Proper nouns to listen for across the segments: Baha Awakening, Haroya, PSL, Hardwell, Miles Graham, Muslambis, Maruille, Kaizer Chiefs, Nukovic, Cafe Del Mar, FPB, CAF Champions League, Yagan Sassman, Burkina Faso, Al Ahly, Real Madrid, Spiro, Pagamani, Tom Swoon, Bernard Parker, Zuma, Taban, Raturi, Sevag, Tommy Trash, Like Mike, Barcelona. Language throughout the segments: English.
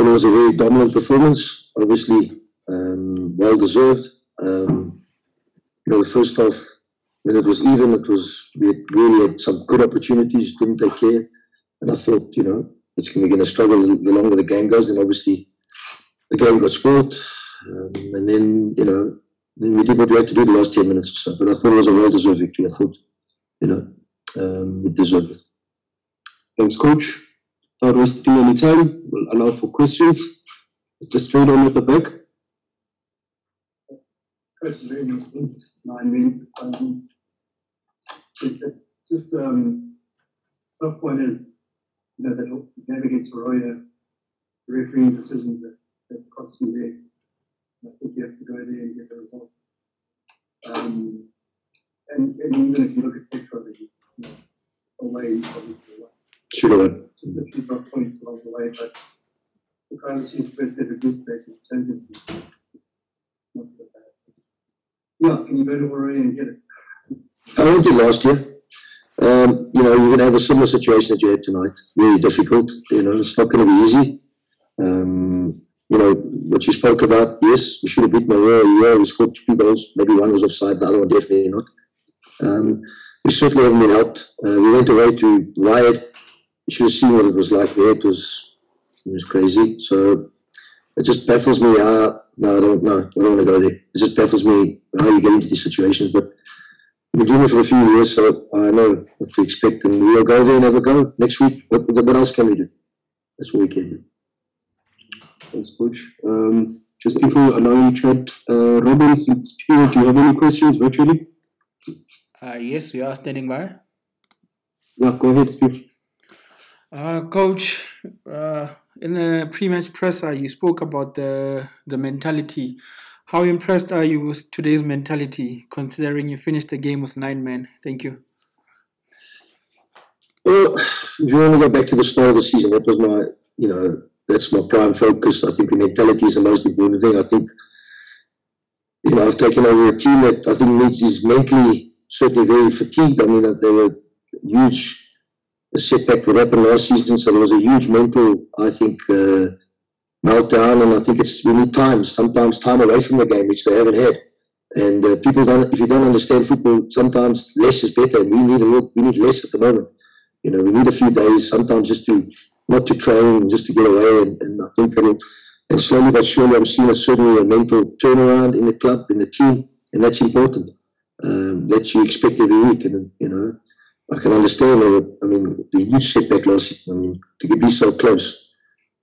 thought it was a very dominant performance, obviously well deserved. The first half, when it was even, we really had some good opportunities, didn't take care. And I thought, it's going to struggle the longer the game goes. And obviously, the game got spoiled. And then, then we did what we had to do the last 10 minutes or so. But I thought it was a well-deserved victory. I thought, we deserved it. Thanks, Coach. That was still any time. We'll allow for questions. Just straight on at the back. The point is, the game against Haroya, the refereeing decisions that cost you there. I think you have to go there and get the result. And even if you look at picture of it, away is obviously away. Sure. Just a few drop points along the way, but the kind of Chiefs first ever good space in the Champions League. Yeah, can you go to Haroya and get it? I went to last year. You're going to have a similar situation that you had tonight. Really difficult. It's not going to be easy. What you spoke about, yes, we should have beat Maruille. Yeah, we scored 2 goals. Maybe one was offside, the other one definitely not. We certainly haven't been helped. We went away to Riot. You should have seen what it was like there. It was crazy. So it just baffles me how... No, I don't want to go there. It just baffles me how you get into these situations. But we've been doing it for a few years, so I know what to expect. And we'll go there and have a go next week. What else can we do? That's what we can do. Thanks, Coach. Just before allowing chat, Robin, Spiro, do you have any questions virtually? Yes, we are standing by. Yeah, go ahead, Spiro. Coach, in the pre-match presser, you spoke about the mentality. How impressed are you with today's mentality, considering you finished the game with 9 men? Thank you. Well, if you want to go back to the start of the season, that was my, that's my prime focus. I think the mentality is the most important thing. I think, I've taken over a team that I think is mentally certainly very fatigued. I mean, there were huge setback that happened last season, so there was a huge mental, I think, meltdown, and I think we need time, sometimes time away from the game, which they haven't had. And if you don't understand football, sometimes less is better, and we need less at the moment. We need a few days, sometimes just not to train, just to get away, and I think and slowly but surely I'm seeing certainly a mental turnaround in the club, in the team, and that's important. That you expect every week, and I can understand that. I mean, the huge setback last season, to be so close.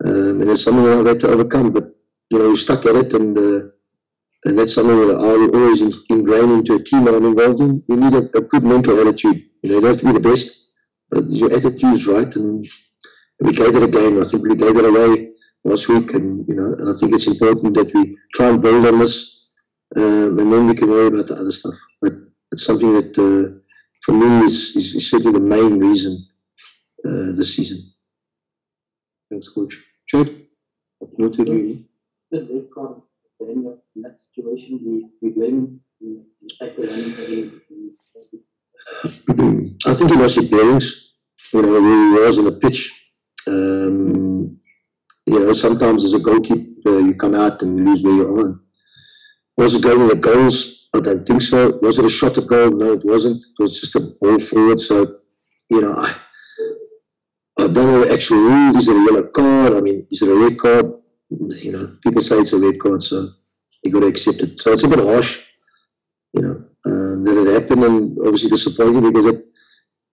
And it's something that I've had to overcome, but we're stuck at it, and that's something that I always ingrain into a team that I'm involved in. We need a good mental attitude. You don't have to be the best, but your attitude is right, and we gave it a game. I think we gave it away last week, and and I think it's important that we try and build on this, and then we can worry about the other stuff. But it's something that for me is certainly the main reason this season. Thanks, Coach. Chad, in that situation, we blame the fact that I think he lost his bearings, where he was on the pitch. Sometimes as a goalkeeper, you come out and lose where you are. Was it going at goals? I don't think so. Was it a shot at goal? No, it wasn't. It was just a ball forward. So, I don't know the actual rule. Is it a yellow card? Is it a red card? People say it's a red card, so you got to accept it. So it's a bit harsh, that it happened, and obviously disappointing because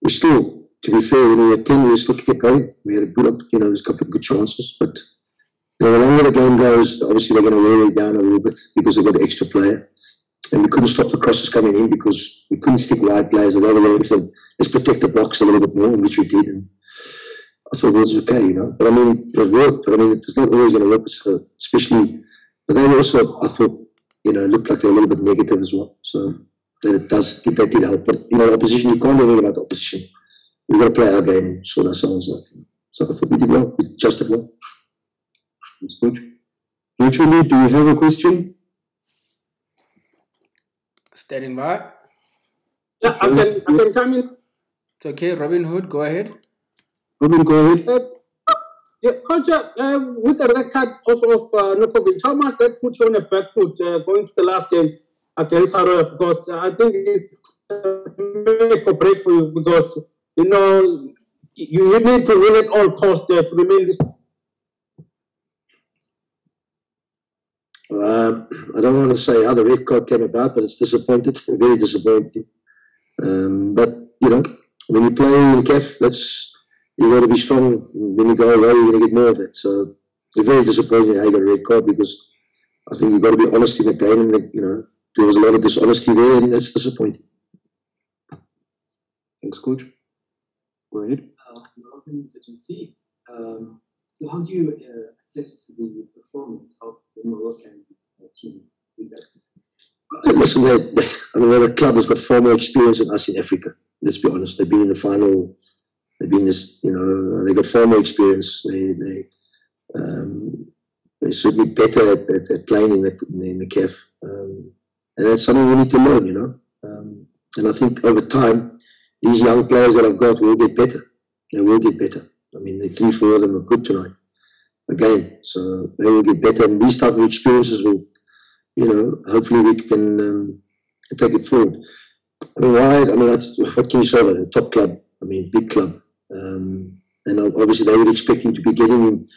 we still, to be fair, when we were 10, we still kept going. We had a good, there's a couple of good chances, but the longer the game goes, obviously they're going to wear it down a little bit because they've got an extra player, and we couldn't stop the crosses coming in because we couldn't stick wide players. Let's protect the box a little bit more, which we did. And I thought it was okay, But it worked, but it's not always going to work, so especially. But they also, I thought, it looked like they were a little bit negative as well. So that did help. But, opposition, you can't do anything about the opposition. We've got to play our game and sort ourselves out. So I thought we did well, we adjusted well. That's good. Virtually, do you have a question? Standing by. Yeah, I can come in. It's okay, Robin Hood, go ahead. Robin, go ahead. Yeah, Coach, with the red card also of Nukovic, how much that put you on a back foot going to the last game against Haroya? Because I think it's make or break for you, because, you know, you need to win at all costs there to remain this. I don't want to say how the red card came about, but it's disappointed, very disappointing. But, you know, when you play in CAF, that's... you got to be strong. When you go away, you're going to get more of it. So it's very disappointing how you got a red card, because I think you've got to be honest in the game. And, you know, there was a lot of dishonesty there, and that's disappointing. Thanks, Coach. Go ahead. Welcome to GC. So how do you assess the performance of the Moroccan team with that? Listen, they're a club that's got far more experience than us in Africa. Let's be honest. They've been in the final... They've been this, you know, they got far more experience. They certainly better at playing in the CAF, and that's something we need to learn, you know. And I think over time, these young players that I've got will get better. They will get better. I mean, the 3-4 of them are good tonight, again. So they will get better, and these type of experiences will, you know, hopefully we can take it forward. I mean, why? I mean, what can you say about it? Top club. I mean, big club. And obviously they would expect him to be getting in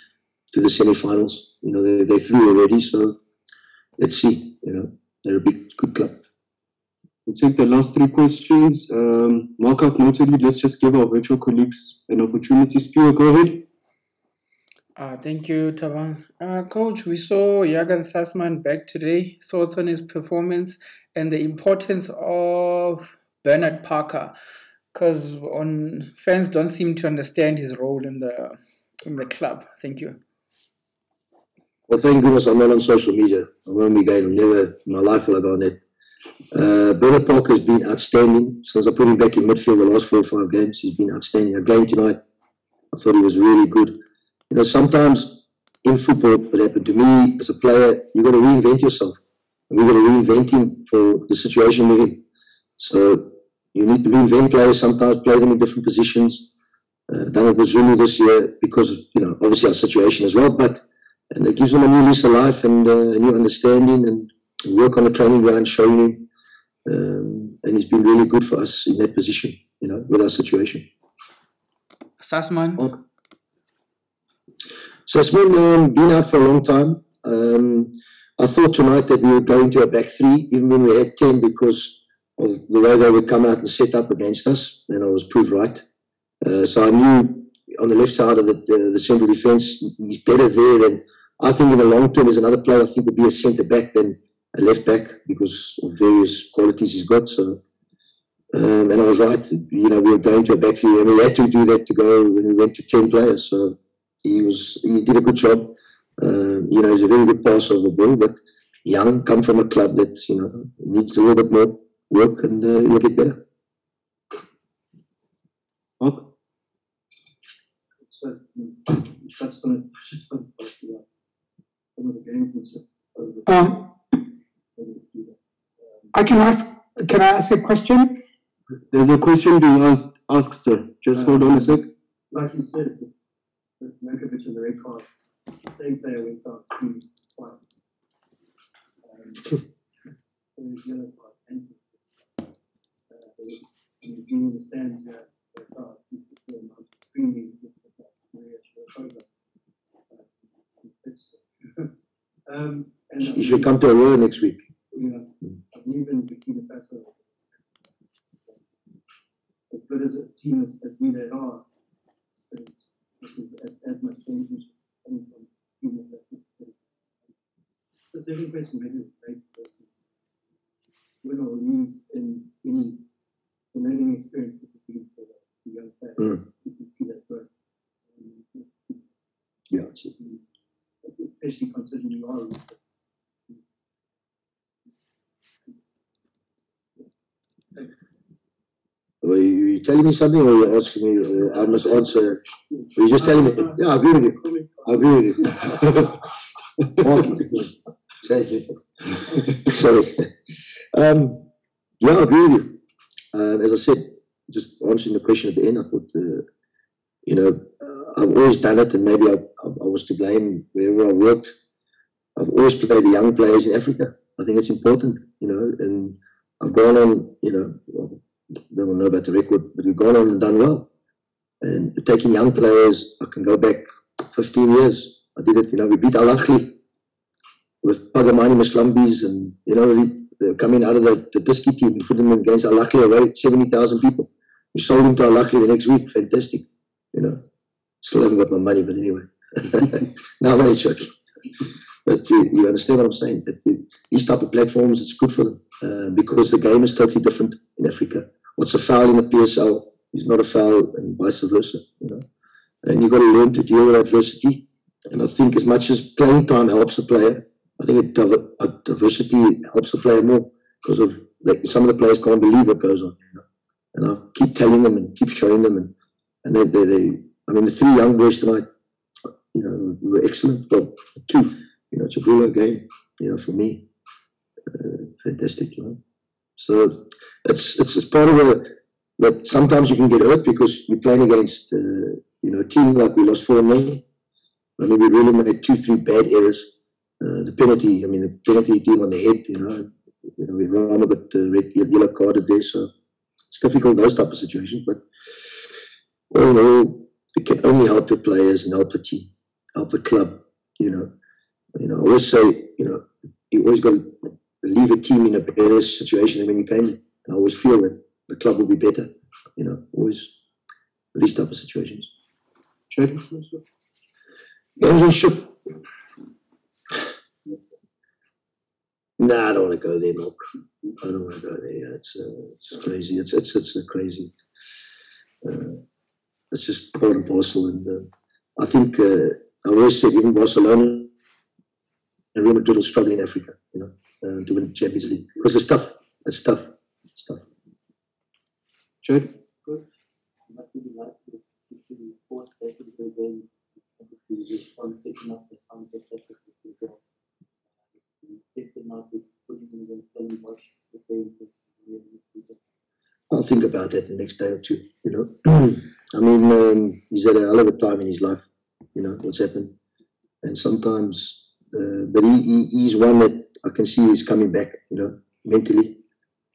to the semi-finals. You know, they flew already, so let's see. You know, they're a big, good club. We'll take the last three questions. Mark out notably, let's just give our virtual colleagues an opportunity. Spiro, go ahead. Thank you, Taban. Coach, we saw Yagan Sassman back today. Thoughts on his performance and the importance of Bernard Parker? Because fans don't seem to understand his role in the club. Thank you. Well, thank goodness I'm not on social media. I won't be going. Never in my life will I go on that. Bernard Parker has been outstanding since I put him back in midfield the last 4 or 5 games. He's been outstanding. A game tonight, I thought he was really good. You know, sometimes in football, what happened to me as a player, you've got to reinvent yourself. And we've got to reinvent him for the situation we're in. So... you need to reinvent players sometimes, play them in different positions. Done it with Zuma this year because of, you know, obviously our situation as well. But and it gives them a new lease of life and a new understanding, and work on the training ground, showing him. And he's been really good for us in that position, you know, with our situation. Sassman. Okay. Sassman been out for a long time. I thought tonight that we were going to a back three, even when we had 10, because of the way they would come out and set up against us, and I was proved right. So I knew on the left side of the central defence, he's better there than, I think in the long term, there's another player I think would be a centre-back than a left-back because of various qualities he's got. So, and I was right, you know, we were going to a back three, and we had to do that to go when we went to 10 players. So he did a good job. You know, he's a very good passer of the ball, but young, come from a club that, you know, needs a little bit more work, and you'll get better. Okay. So, touched on it. I just want to talk about some of the games and stuff. Can I ask a question? There's a question being asked, sir. Just hold on a sec. Like you said, with Nukovic and the red card, same player went out 2 twice. There's the other part. And you do understand that extremely difficult. You should come to Haroya next week. You know, I believe in Burkina Faso. As good as a team as we they are, as much change as coming from a team like that. The second question maybe is great versus win or lose in any. The learning experience is big for the young players. You can see that growth. Yeah, absolutely. Especially considering you are. Well, you telling me something, or you're asking me? I must answer. Are you just telling me? Yeah, I agree with you. Thank you. Sorry. Yeah, I agree with you. As I said, just answering the question at the end, I thought you know, I've always done it, and maybe I was to blame wherever I worked. I've always played the young players in Africa. I think it's important, you know, and I've gone on, you know, well, they will know about the record, but we've gone on and done well. And taking young players, I can go back 15 years. I did it, you know, we beat Al Ahly with Pagamani, Muslambis, and, you know, they were coming out of the Diski team and put them against Al Ahly away, 70,000 people. We sold them to Al Ahly the next week, fantastic, you know. Still haven't got my money, but anyway. No, I'm only joking. But you understand what I'm saying. These type of platforms, it's good for them because the game is totally different in Africa. What's a foul in the PSL is not a foul, and vice versa, you know. And you've got to learn to deal with adversity. And I think as much as playing time helps a player, I think diversity helps a player more because of like, some of the players can't believe what goes on, you know. And I keep telling them and keep showing them, and they I mean, the three young boys tonight, you know, were excellent. Well, two, you know, it's a brilliant game, you know, for me. Fantastic, you know. So it's part of a, that sometimes you can get hurt because you're playing against, you know, a team like we lost 4-0. I mean, we really made 2-3 bad errors. The penalty, I mean, the penalty came on the head, you know we ran a bit red, yellow carded there, so it's difficult, those type of situations, but all in all, it can only help the players and help the team, help the club, you know. You know, I always say, you know, you always got to leave a team in a better situation than when you came in. And I always feel that the club will be better, you know, always these type of situations. Championship? Nah, I don't want to go there, Mark. I don't want to go there. Yeah, it's crazy. It's crazy. It's just part and parcel, and I think I always said even Barcelona and Real Madrid will struggle in Africa, you know, to win the Champions League because it's tough. It's tough. It's tough. Sure. I'll think about that the next day or two, you know. I mean, he's had a hell of a time in his life, you know, what's happened. And sometimes, but he's one that I can see is coming back, you know, mentally.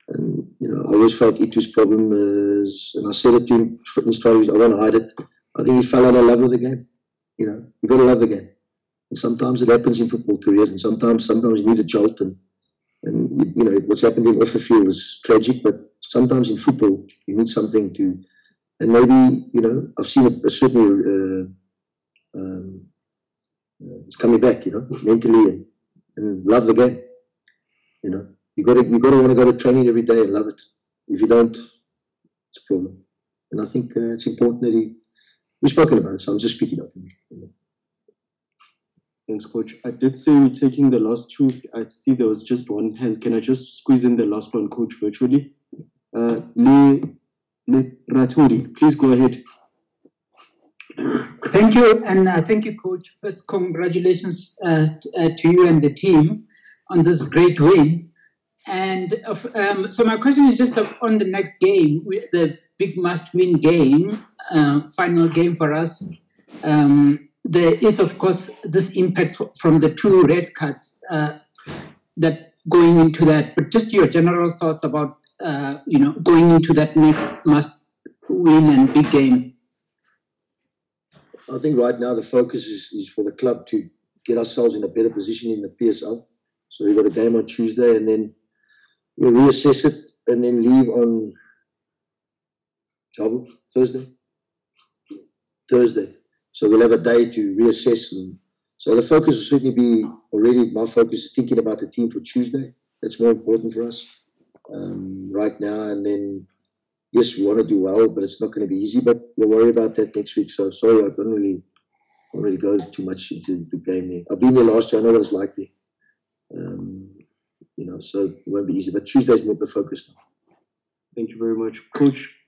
And, you know, I always felt Itu's problem is, and I said it to him, in stories, I don't hide it. I think he fell out of love with the game, you know. You've got to love the game. And sometimes it happens in football careers, and sometimes you need a jolt. And you know, what's happening off the field is tragic, but sometimes in football, you need something to... And maybe, you know, I've seen a certain it's coming back, you know, mentally and love the game. You know, you gotta want to go to training every day and love it. If you don't, it's a problem. And I think it's important that we've spoken about it, so I'm just speaking up. You know. Thanks, Coach. I did say we're taking the last two. I see there was just one hand. Can I just squeeze in the last one, Coach, virtually? Raturi, please go ahead. Thank you, and thank you, Coach. First, congratulations to you and the team on this great win. And so my question is just on the next game, the big must-win game, final game for us. There is, of course, this impact from the two red cards that going into that. But just your general thoughts about you know, going into that next must-win and big game? I think right now the focus is for the club to get ourselves in a better position in the PSL. So we've got a game on Tuesday, and then we'll reassess it and then leave on Thursday. So we'll have a day to reassess. And so the focus will certainly be already, my focus is thinking about the team for Tuesday. That's more important for us. Right now, and then yes, we want to do well, but it's not going to be easy. But we'll worry about that next week. So sorry, I don't really go too much into the game there. I've been there last year. I know what it's like there. You know, so it won't be easy. But Tuesday's more the focus now. Thank you very much, Coach.